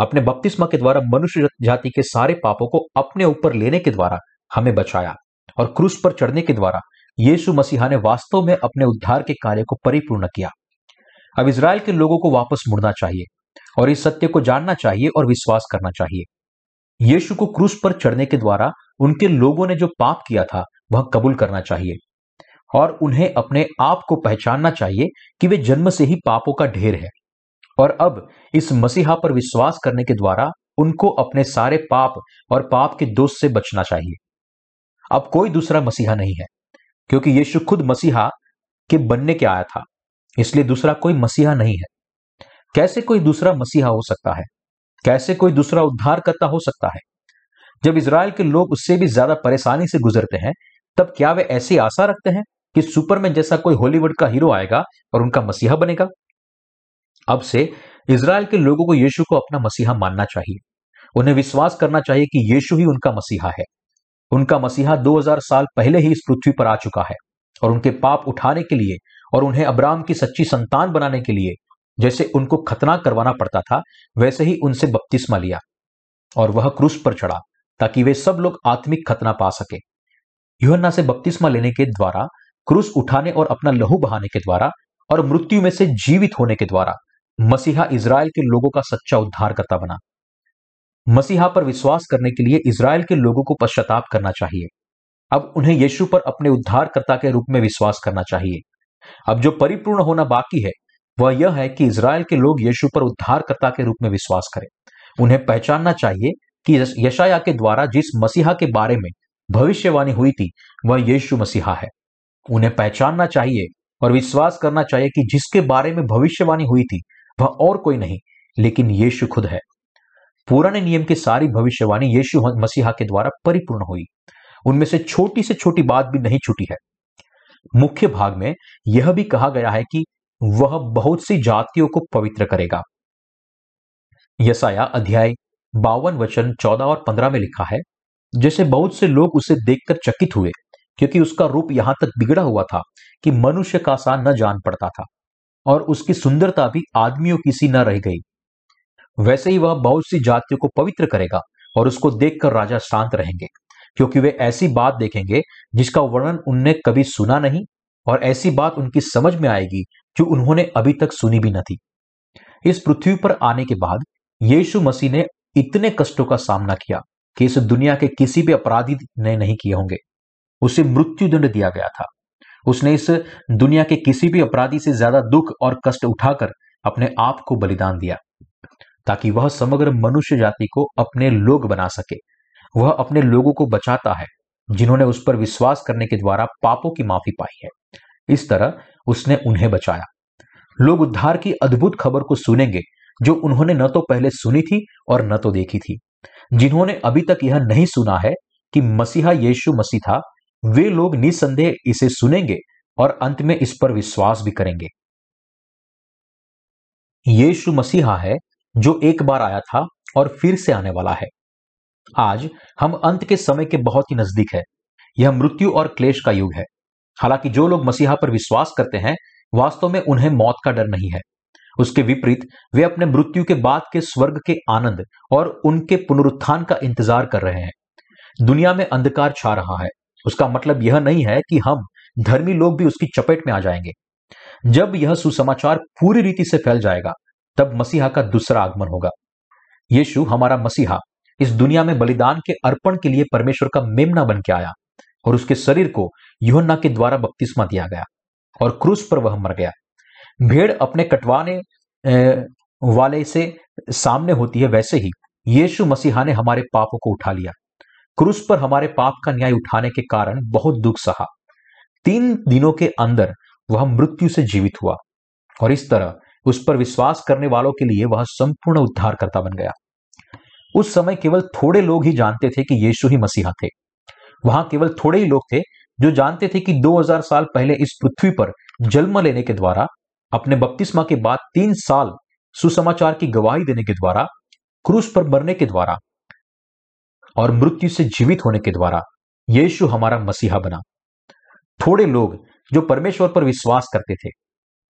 अपने बपतिस्मा के द्वारा मनुष्य जाति के सारे पापों को अपने ऊपर लेने के द्वारा हमें बचाया, और क्रूस पर चढ़ने के द्वारा यीशु मसीहा ने वास्तव में अपने उद्धार के कार्य को परिपूर्ण किया। अब इजराइल के लोगों को वापस मुड़ना चाहिए और इस सत्य को जानना चाहिए और विश्वास करना चाहिए। यीशु को क्रूस पर चढ़ने के द्वारा उनके लोगों ने जो पाप किया था वह कबूल करना चाहिए, और उन्हें अपने आप को पहचानना चाहिए कि वे जन्म से ही पापों का ढेर है, और अब इस मसीहा पर विश्वास करने के द्वारा उनको अपने सारे पाप और पाप के दोष से बचना चाहिए। अब कोई दूसरा मसीहा नहीं है, क्योंकि यीशु खुद मसीहा के बनने के आया था, इसलिए दूसरा कोई मसीहा नहीं है। कैसे कोई दूसरा मसीहा हो सकता है? कैसे कोई दूसरा उद्धारकर्ता हो सकता है? जब इजराइल के लोग उससे भी ज्यादा परेशानी से गुजरते हैं, तब क्या वे ऐसी आशा रखते हैं कि सुपरमैन जैसा कोई हॉलीवुड का हीरो आएगा और उनका मसीहा बनेगा? अब से इजराइल के लोगों को यीशु को अपना मसीहा मानना चाहिए। उन्हें विश्वास करना चाहिए कि यीशु ही उनका मसीहा है। उनका मसीहा दो हज़ार साल पहले ही इस पृथ्वी पर आ चुका है और उनके पाप उठाने के लिए और उन्हें अब्राहम की सच्ची संतान बनाने के लिए, जैसे उनको खतना करवाना पड़ता था, वैसे ही उनसे बपतिस्मा लिया और वह क्रूस पर चढ़ा ताकि वे सब लोग आत्मिक खतना पा सके। यूहन्ना से बपतिस्मा लेने के द्वारा, क्रूस उठाने और अपना लहू बहाने के द्वारा, और मृत्यु में से जीवित होने के द्वारा मसीहा इजराइल के लोगों का सच्चा उद्धारकर्ता बना। मसीहा पर विश्वास करने के लिए इजराइल के लोगों को पश्चाताप करना चाहिए। अब उन्हें यीशु पर अपने उद्धारकर्ता के रूप में विश्वास करना चाहिए। अब जो परिपूर्ण होना बाकी है वह यह है कि इजराइल के लोग यीशु पर उद्धारकर्ता के रूप में विश्वास करें। उन्हें पहचानना चाहिए कि यशायाह के द्वारा जिस मसीहा के बारे में भविष्यवाणी हुई थी वह यीशु मसीहा है। उन्हें पहचानना चाहिए और विश्वास करना चाहिए कि जिसके बारे में भविष्यवाणी हुई थी वह और कोई नहीं लेकिन यीशु खुद है। पुराने नियम की सारी भविष्यवाणी यीशु मसीहा के द्वारा परिपूर्ण हुई। उनमें से छोटी से छोटी बात भी नहीं छूटी है। मुख्य भाग में यह भी कहा गया है कि वह बहुत सी जातियों को पवित्र करेगा। यशायाह अध्याय बावन वचन चौदह और पंद्रह में लिखा है, जैसे बहुत से लोग उसे देखकर चकित हुए, क्योंकि उसका रूप यहाँ तक बिगड़ा हुआ था कि मनुष्य का सा न जान पड़ता था और उसकी सुंदरता भी आदमियों की सी न रह गई। वैसे ही वह बहुत सी जातियों को पवित्र करेगा और उसको देखकर राजा शांत रहेंगे, क्योंकि वे ऐसी बात देखेंगे जिसका वर्णन उनने कभी सुना नहीं और ऐसी बात उनकी समझ में आएगी जो उन्होंने अभी तक सुनी भी न थी। इस पृथ्वी पर आने के बाद यीशु मसीह ने इतने कष्टों का सामना किया कि इस दुनिया के किसी भी अपराधी ने नहीं किए होंगे। उसे मृत्युदंड दिया गया था। उसने इस दुनिया के किसी भी अपराधी से ज्यादा दुख और कष्ट उठाकर अपने आप को बलिदान दिया ताकि वह समग्र मनुष्य जाति को अपने लोग बना सके। वह अपने लोगों को बचाता है जिन्होंने उस पर विश्वास करने के द्वारा पापों की माफी पाई है। इस तरह उसने उन्हें बचाया। लोग उद्धार की अद्भुत खबर को सुनेंगे जो उन्होंने न तो पहले सुनी थी और न तो देखी थी। जिन्होंने अभी तक यह नहीं सुना है कि मसीहा यीशु मसीह था, वे लोग निसंदेह इसे सुनेंगे और अंत में इस पर विश्वास भी करेंगे। यीशु मसीहा है जो एक बार आया था और फिर से आने वाला है। आज हम अंत के समय के बहुत ही नजदीक है। यह मृत्यु और क्लेश का युग है। हालांकि जो लोग मसीहा पर विश्वास करते हैं वास्तव में उन्हें मौत का डर नहीं है। उसके विपरीत वे अपने मृत्यु के बाद के स्वर्ग के आनंद और उनके पुनरुत्थान का इंतजार कर रहे हैं। दुनिया में अंधकार छा रहा है। उसका मतलब यह नहीं है कि हम धर्मी लोग भी उसकी चपेट में आ जाएंगे। जब यह सुसमाचार पूरी रीति से फैल जाएगा तब मसीहा का दूसरा आगमन होगा। यीशु हमारा मसीहा इस दुनिया में बलिदान के अर्पण के लिए परमेश्वर का मेमना बन के आया और उसके शरीर को यूहन्ना के द्वारा बपतिस्मा दिया गया और क्रूस पर वह मर गया। भेड़ अपने कटवाने वाले से सामने होती है, वैसे ही यीशु मसीहा ने हमारे पापों को उठा लिया। क्रूस पर हमारे पाप का न्याय उठाने के कारण बहुत दुख सहा। तीन दिनों के अंदर वह मृत्यु से जीवित हुआ और इस तरह उस पर विश्वास करने वालों के लिए वह संपूर्ण उद्धारकर्ता बन गया। उस समय केवल थोड़े लोग ही जानते थे कि यीशु ही मसीहा थे। वहां केवल थोड़े ही लोग थे जो जानते थे कि दो हज़ार साल पहले इस पृथ्वी पर जन्म लेने के द्वारा, अपने बपतिस्मा के बाद तीन साल सुसमाचार की गवाही देने के द्वारा, क्रूस पर मरने के द्वारा और मृत्यु से जीवित होने के द्वारा यीशु हमारा मसीहा बना। थोड़े लोग जो परमेश्वर पर विश्वास करते थे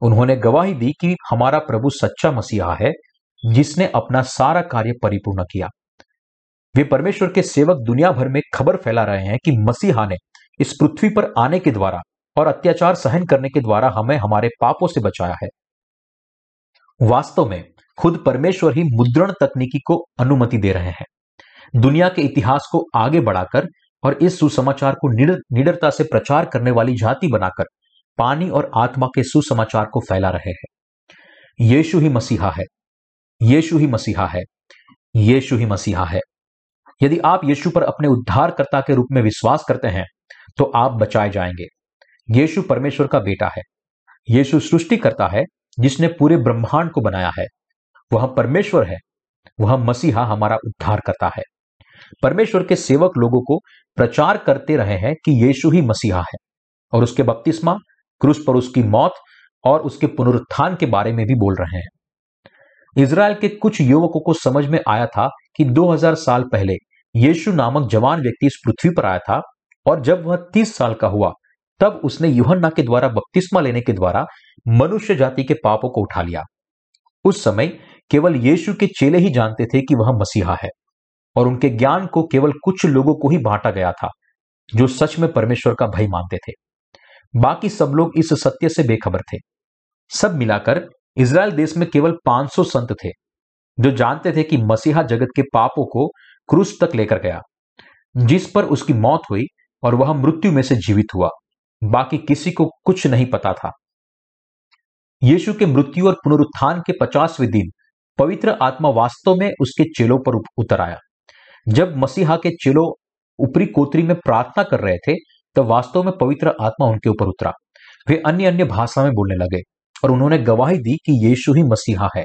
उन्होंने गवाही दी कि हमारा प्रभु सच्चा मसीहा है जिसने अपना सारा कार्य परिपूर्ण किया। वे परमेश्वर के सेवक दुनिया भर में खबर फैला रहे हैं कि मसीहा ने इस पृथ्वी पर आने के द्वारा और अत्याचार सहन करने के द्वारा हमें हमारे पापों से बचाया है। वास्तव में खुद परमेश्वर ही मुद्रण तकनीकी को अनुमति दे रहे हैं। दुनिया के इतिहास को आगे बढ़ाकर और इस सुसमाचार को निडर, निडरता से प्रचार करने वाली जाति बनाकर पानी और आत्मा के सुसमाचार को फैला रहे हैं। यीशु ही मसीहा है। यीशु ही मसीहा है। यीशु ही मसीहा है। यदि आप यीशु पर अपने उद्धारकर्ता के रूप में विश्वास करते हैं तो आप बचाए जाएंगे। यीशु परमेश्वर का बेटा है। यीशु सृष्टिकर्ता है जिसने पूरे ब्रह्मांड को बनाया है। वह परमेश्वर है। वह मसीहा हमारा उद्धारकर्ता है। परमेश्वर के सेवक लोगों को प्रचार करते रहे हैं कि यीशु ही मसीहा है और उसके बपतिस्मा, क्रूस पर उसकी मौत और उसके पुनरुत्थान के बारे में भी बोल रहे हैं। इजराइल के कुछ युवकों को समझ में आया था कि दो हज़ार साल पहले यीशु नामक जवान व्यक्ति इस पृथ्वी पर आया था और जब वह तीस साल का हुआ तब उसने यूहन्ना के द्वारा बपतिस्मा लेने के द्वारा मनुष्य जाति के पापों को उठा लिया। उस समय केवल यीशु के चेले ही जानते थे कि वह मसीहा है और उनके ज्ञान को केवल कुछ लोगों को ही बांटा गया था जो सच में परमेश्वर का भय मानते थे। बाकी सब लोग इस सत्य से बेखबर थे। सब मिलाकर इजराइल देश में केवल पाँच सौ संत थे जो जानते थे कि मसीहा जगत के पापों को क्रूस तक लेकर गया जिस पर उसकी मौत हुई और वह मृत्यु में से जीवित हुआ। बाकी किसी को कुछ नहीं पता था। यीशु के मृत्यु और पुनरुत्थान के पचासवें दिन पवित्र आत्मा वास्तव में उसके चेलों पर उतर आया। जब मसीहा के चेलों ऊपरी कोतरी में प्रार्थना कर रहे थे तब वास्तव में पवित्र आत्मा उनके ऊपर उतरा। वे अन्य अन्य भाषा में बोलने लगे और उन्होंने गवाही दी कि यीशु ही मसीहा है।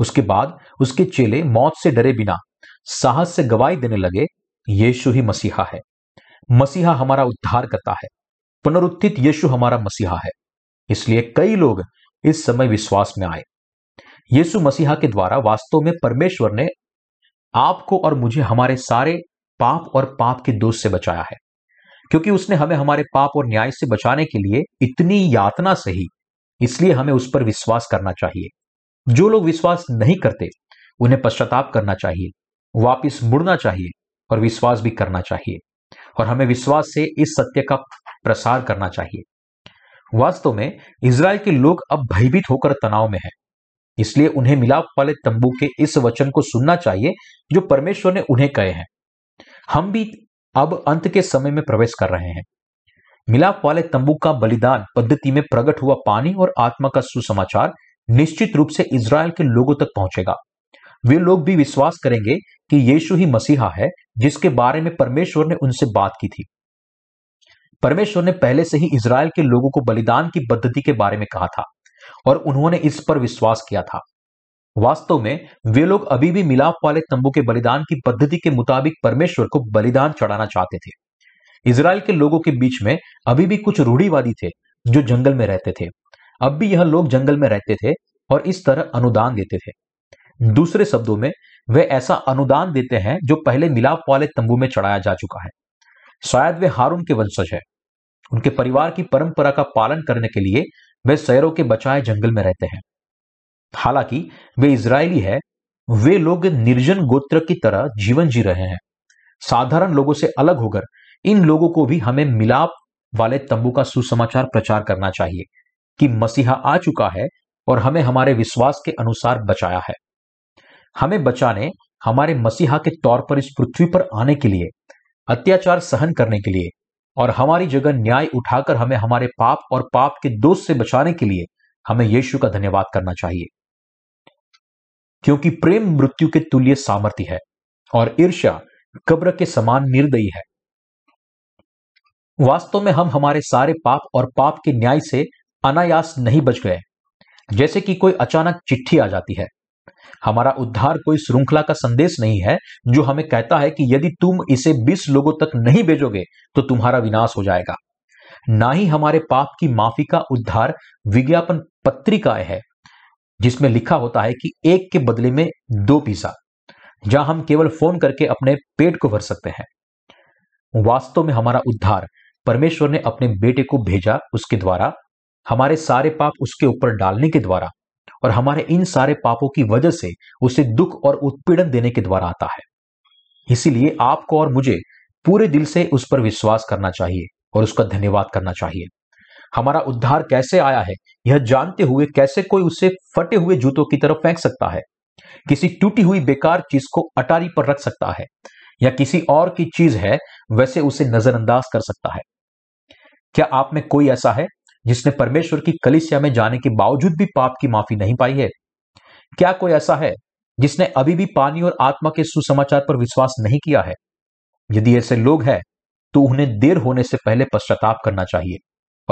उसके बाद उसके चेले मौत से डरे बिना साहस से गवाही देने लगे, यीशु ही मसीहा है। मसीहा हमारा उद्धार करता है। पुनरुत्थित यीशु हमारा मसीहा है। इसलिए कई लोग इस समय विश्वास में आए। यीशु मसीहा के द्वारा वास्तव में परमेश्वर ने आपको और मुझे हमारे सारे पाप और पाप के दोष से बचाया है, क्योंकि उसने हमें हमारे पाप और न्याय से बचाने के लिए इतनी यातना सही, इसलिए हमें उस पर विश्वास करना चाहिए। जो लोग विश्वास नहीं करते उन्हें पश्चाताप करना चाहिए, वापिस मुड़ना चाहिए और विश्वास भी करना चाहिए, और हमें विश्वास से इस सत्य का प्रसार करना चाहिए। वास्तव में इजराइल के लोग अब भयभीत होकर तनाव में हैं, इसलिए उन्हें मिलाप वाले तंबू के इस वचन को सुनना चाहिए जो परमेश्वर ने उन्हें कहे हैं। हम भी अब अंत के समय में प्रवेश कर रहे हैं। मिलाप वाले तंबू का बलिदान पद्धति में प्रकट हुआ पानी और आत्मा का सुसमाचार निश्चित रूप से इजरायल के लोगों तक पहुंचेगा। वे लोग भी विश्वास करेंगे कि यीशु ही मसीहा है, जिसके बारे में परमेश्वर ने उनसे बात की थी। परमेश्वर ने पहले से ही इजरायल के लोगों को बलिदान की पद्धति के बारे में कहा था और उन्होंने इस पर विश्वास किया था। वास्तव में वे लोग अभी भी मिलाप वाले तंबू के बलिदान की पद्धति के मुताबिक परमेश्वर को बलिदान चढ़ाना चाहते थे। इजरायल के लोगों के बीच में अभी भी कुछ रूढ़िवादी थे जो जंगल में रहते थे। अब भी यह लोग जंगल में रहते थे और इस तरह अनुदान देते थे। दूसरे शब्दों में वे ऐसा अनुदान देते हैं जो पहले मिलाप वाले तंबू में चढ़ाया जा चुका है। शायद वे हारून के वंशज हैं। उनके परिवार की परंपरा का पालन करने के लिए वे शहरों के बचाए जंगल में रहते हैं। हालांकि वे इजरायली है, वे लोग निर्जन गोत्र की तरह जीवन जी रहे हैं। साधारण लोगों से अलग होकर इन लोगों को भी हमें मिलाप वाले तंबू का सुसमाचार प्रचार करना चाहिए कि मसीहा आ चुका है और हमें हमारे विश्वास के अनुसार बचाया है। हमें बचाने, हमारे मसीहा के तौर पर इस पृथ्वी पर आने के लिए, अत्याचार सहन करने के लिए और हमारी जगह न्याय उठाकर हमें हमारे पाप और पाप के दोष से बचाने के लिए हमें यीशु का धन्यवाद करना चाहिए, क्योंकि प्रेम मृत्यु के तुल्य सामर्थ्य है और ईर्ष्या कब्र के समान निर्दयी है। वास्तव में हम हमारे सारे पाप और पाप के न्याय से अनायास नहीं बच गए, जैसे कि कोई अचानक चिट्ठी आ जाती है। हमारा उद्धार कोई श्रृंखला का संदेश नहीं है जो हमें कहता है कि यदि तुम इसे बीस लोगों तक नहीं भेजोगे तो तुम्हारा विनाश हो जाएगा। ना ही हमारे पाप की माफी का उद्धार विज्ञापन पत्रिकाएं है जिसमें लिखा होता है कि एक के बदले में दो पैसा, जहां हम केवल फोन करके अपने पेट को भर सकते हैं। वास्तव में हमारा उद्धार परमेश्वर ने अपने बेटे को भेजा, उसके द्वारा हमारे सारे पाप उसके ऊपर डालने के द्वारा और हमारे इन सारे पापों की वजह से उसे दुख और उत्पीड़न देने के द्वारा आता है। इसीलिए आपको और मुझे पूरे दिल से उस पर विश्वास करना चाहिए और उसका धन्यवाद करना चाहिए। हमारा उद्धार कैसे आया है यह जानते हुए कैसे कोई उसे फटे हुए जूतों की तरफ फेंक सकता है, किसी टूटी हुई बेकार चीज को अटारी पर रख सकता है या किसी और की चीज है वैसे उसे नजरअंदाज कर सकता है। क्या आप में कोई ऐसा है जिसने परमेश्वर की कलीसिया में जाने के बावजूद भी पाप की माफी नहीं पाई है? क्या कोई ऐसा है जिसने अभी भी पानी और आत्मा के सुसमाचार पर विश्वास नहीं किया है? यदि ऐसे लोग हैं तो उन्हें देर होने से पहले पश्चाताप करना चाहिए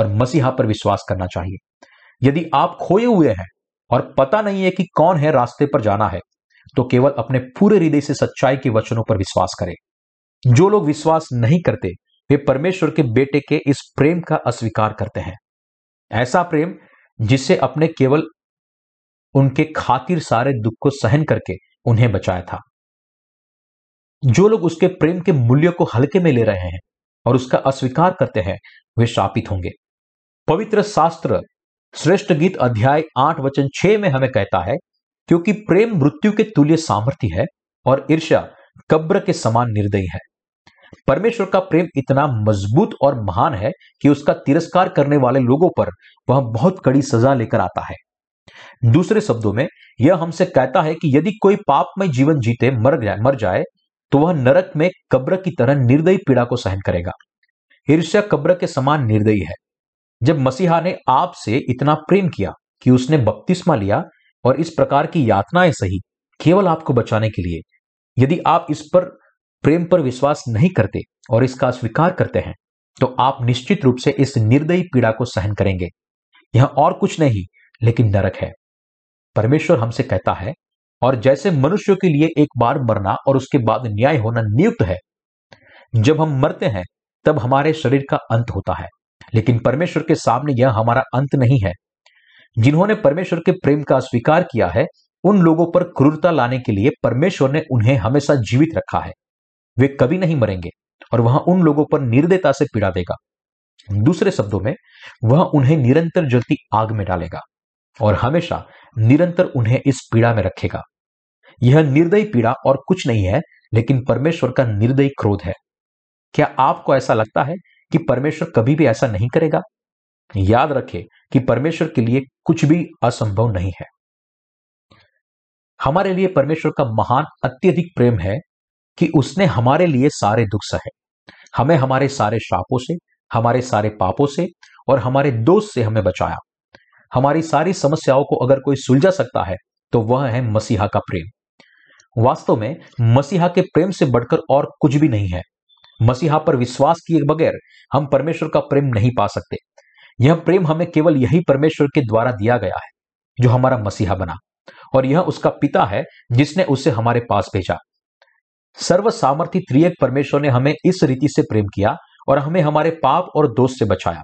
और मसीहा पर विश्वास करना चाहिए। यदि आप खोए हुए हैं और पता नहीं है कि कौन है रास्ते पर जाना है, तो केवल अपने पूरे हृदय से सच्चाई के वचनों पर विश्वास करें। जो लोग विश्वास नहीं करते वे परमेश्वर के बेटे के इस प्रेम का अस्वीकार करते हैं, ऐसा प्रेम जिससे अपने केवल उनके खातिर सारे दुख को सहन करके उन्हें बचाया था। जो लोग उसके प्रेम के मूल्य को हल्के में ले रहे हैं और उसका अस्वीकार करते हैं वे शापित होंगे। पवित्र शास्त्र श्रेष्ठ गीत अध्याय आठ वचन छह में हमें कहता है, क्योंकि प्रेम मृत्यु के तुल्य सामर्थ्य है और ईर्ष्या कब्र के समान निर्दयी है। परमेश्वर का प्रेम इतना मजबूत और महान है कि उसका तिरस्कार करने वाले लोगों पर वह बहुत कड़ी सजा लेकर आता है। दूसरे शब्दों में यह हमसे कहता है कि यदि कोई पापमय जीवन जीते मर जाए मर जाए तो वह नरक में कब्र की तरह निर्दयी पीड़ा को सहन करेगा। ईर्ष्या कब्र के समान निर्दयी है। जब मसीहा ने आपसे इतना प्रेम किया कि उसने बपतिस्मा लिया और इस प्रकार की यातनाएं सही केवल आपको बचाने के लिए, यदि आप इस पर प्रेम पर विश्वास नहीं करते और इसका अस्वीकार करते हैं तो आप निश्चित रूप से इस निर्दयी पीड़ा को सहन करेंगे। यह और कुछ नहीं लेकिन नरक है। परमेश्वर हमसे कहता है, और जैसे मनुष्यों के लिए एक बार मरना और उसके बाद न्याय होना नियुक्त है, जब हम मरते हैं तब हमारे शरीर का अंत होता है, लेकिन परमेश्वर के सामने यह हमारा अंत नहीं है। जिन्होंने परमेश्वर के प्रेम का अस्वीकार किया है उन लोगों पर क्रूरता लाने के लिए परमेश्वर ने उन्हें हमेशा जीवित रखा है। वे कभी नहीं मरेंगे और वह उन लोगों पर निर्दयता से पीड़ा देगा। दूसरे शब्दों में, वह उन्हें निरंतर जलती आग में डालेगा और हमेशा निरंतर उन्हें इस पीड़ा में रखेगा। यह निर्दयी पीड़ा और कुछ नहीं है, लेकिन परमेश्वर का निर्दयी क्रोध है। क्या आपको ऐसा लगता है कि परमेश्वर कभी भी ऐसा नहीं करेगा? याद रखें कि परमेश्वर के लिए कुछ भी असंभव नहीं है। हमारे लिए परमेश्वर का महान अत्यधिक प्रेम है कि उसने हमारे लिए सारे दुख सहे। हमें हमारे सारे श्रापों से, हमारे सारे पापों से और हमारे दोष से हमें बचाया। हमारी सारी समस्याओं को अगर कोई सुलझा सकता है तो वह है मसीहा का प्रेम। वास्तव में मसीहा के प्रेम से बढ़कर और कुछ भी नहीं है। मसीहा पर विश्वास किए बगैर हम परमेश्वर का प्रेम नहीं पा सकते। यह प्रेम हमें केवल यही परमेश्वर के द्वारा दिया गया है जो हमारा मसीहा बना, और यह उसका पिता है जिसने उसे हमारे पास भेजा। सर्वसामर्थी त्रिएक परमेश्वर ने हमें इस रीति से प्रेम किया और हमें हमारे पाप और दोष से बचाया।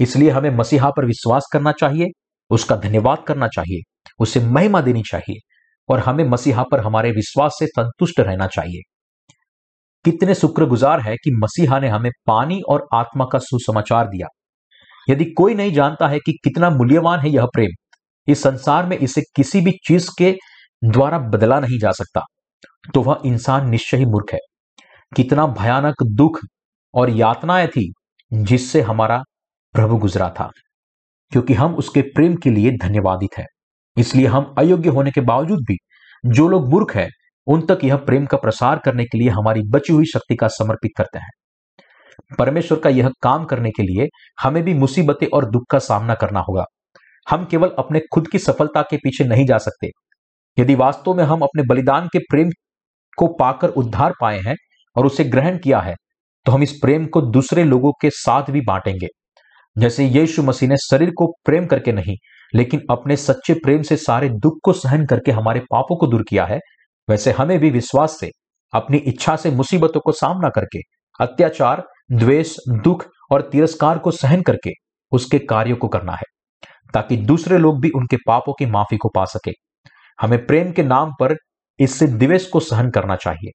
इसलिए हमें मसीहा पर विश्वास करना चाहिए, उसका धन्यवाद करना चाहिए, उसे महिमा देनी चाहिए और हमें मसीहा पर हमारे विश्वास से संतुष्ट रहना चाहिए। कितने शुक्रगुजार है कि मसीहा ने हमें पानी और आत्मा का सुसमाचार दिया। यदि कोई नहीं जानता है कि कितना मूल्यवान है यह प्रेम, इस संसार में इसे किसी भी चीज के द्वारा बदला नहीं जा सकता, तो वह इंसान निश्चय ही मूर्ख है। कितना भयानक दुख और यातनाएं थी जिससे हमारा प्रभु गुजरा था, क्योंकि हम उसके प्रेम के लिए धन्यवादित हैं। इसलिए हम अयोग्य होने के बावजूद भी, जो लोग मूर्ख हैं उन तक यह प्रेम का प्रसार करने के लिए हमारी बची हुई शक्ति का समर्पित करते हैं। परमेश्वर का यह काम करने के लिए हमें भी मुसीबतें और दुख का सामना करना होगा। हम केवल अपने खुद की सफलता के पीछे नहीं जा सकते। यदि वास्तव में हम अपने बलिदान के प्रेम को पाकर उद्धार पाए हैं और उसे ग्रहण किया है, तो हम इस प्रेम को दूसरे लोगों के साथ भी बांटेंगे। जैसे यीशु मसीह ने शरीर को प्रेम करके नहीं, लेकिन अपने सच्चे प्रेम से सारे दुख को सहन करके हमारे पापों को दूर किया है, वैसे हमें भी विश्वास से अपनी इच्छा से मुसीबतों को सामना करके, अत्याचार, द्वेष, दुख और तिरस्कार को सहन करके उसके कार्यों को करना है, ताकि दूसरे लोग भी उनके पापों की माफी को पा सके। हमें प्रेम के नाम पर इससे द्वेष को सहन करना चाहिए।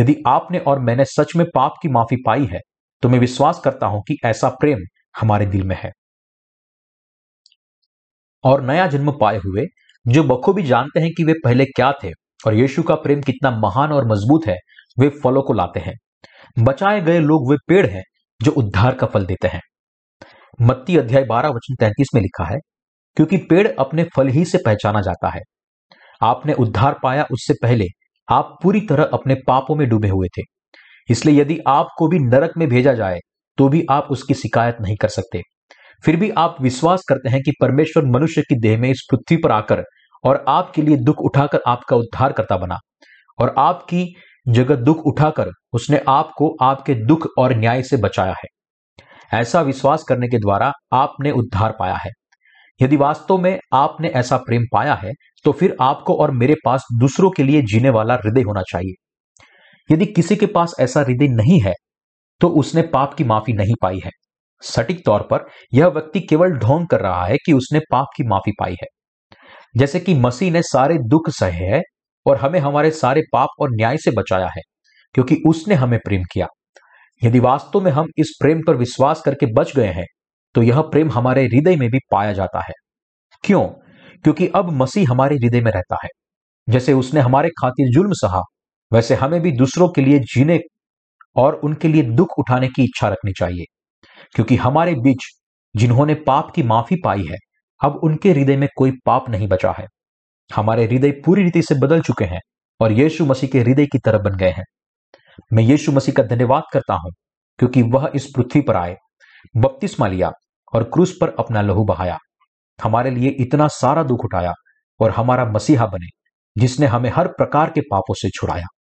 यदि आपने और मैंने सच में पाप की माफी पाई है, तो मैं विश्वास करता हूं कि ऐसा प्रेम हमारे दिल में है। और नया जन्म पाए हुए जो बखूबी जानते हैं कि वे पहले क्या थे और यीशु का प्रेम कितना महान और मजबूत है, वे फलों को लाते हैं। बचाए गए लोग वे पेड़ हैं जो उद्धार का फल देते हैं। मत्ती अध्याय बारह वचन तैंतीस में लिखा है, क्योंकि पेड़ अपने फल ही से पहचाना जाता है। आपने उद्धार पाया उससे पहले आप पूरी तरह अपने पापों में डूबे हुए थे, इसलिए यदि आपको भी नरक में भेजा जाए तो भी आप उसकी शिकायत नहीं कर सकते। फिर भी आप विश्वास करते हैं कि परमेश्वर मनुष्य की देह में इस पृथ्वी पर आकर और आपके लिए दुख उठाकर आपका उद्धार करता बना, और आपकी जगह दुख उठाकर उसने आपको आपके दुख और न्याय से बचाया है। ऐसा विश्वास करने के द्वारा आपने उद्धार पाया है। यदि वास्तव में आपने ऐसा प्रेम पाया है, तो फिर आपको और मेरे पास दूसरों के लिए जीने वाला हृदय होना चाहिए। यदि किसी के पास ऐसा हृदय नहीं है, तो उसने पाप की माफी नहीं पाई है। सटीक तौर पर यह व्यक्ति केवल ढोंग कर रहा है कि उसने पाप की माफी पाई है। जैसे कि मसीह ने सारे दुख सहे हैं और हमें हमारे सारे पाप और न्याय से बचाया है, क्योंकि उसने हमें प्रेम किया। यदि वास्तव में हम इस प्रेम पर विश्वास करके बच गए हैं, तो यह प्रेम हमारे हृदय में भी पाया जाता है। क्यों? क्योंकि अब मसीह हमारे हृदय में रहता है। जैसे उसने हमारे खातिर जुल्म सहा, वैसे हमें भी दूसरों के लिए जीने और उनके लिए दुख उठाने की इच्छा रखनी चाहिए। क्योंकि हमारे बीच जिन्होंने पाप की माफी पाई है, अब उनके हृदय में कोई पाप नहीं बचा है। हमारे हृदय पूरी रीति से बदल चुके हैं और यीशु मसीह के हृदय की तरह बन गए हैं। मैं यीशु मसीह का धन्यवाद करता हूं, क्योंकि वह इस पृथ्वी पर आए, बपतिस्मा लिया और क्रूस पर अपना लहू बहाया, हमारे लिए इतना सारा दुख उठाया और हमारा मसीहा बने, जिसने हमें हर प्रकार के पापों से छुड़ाया।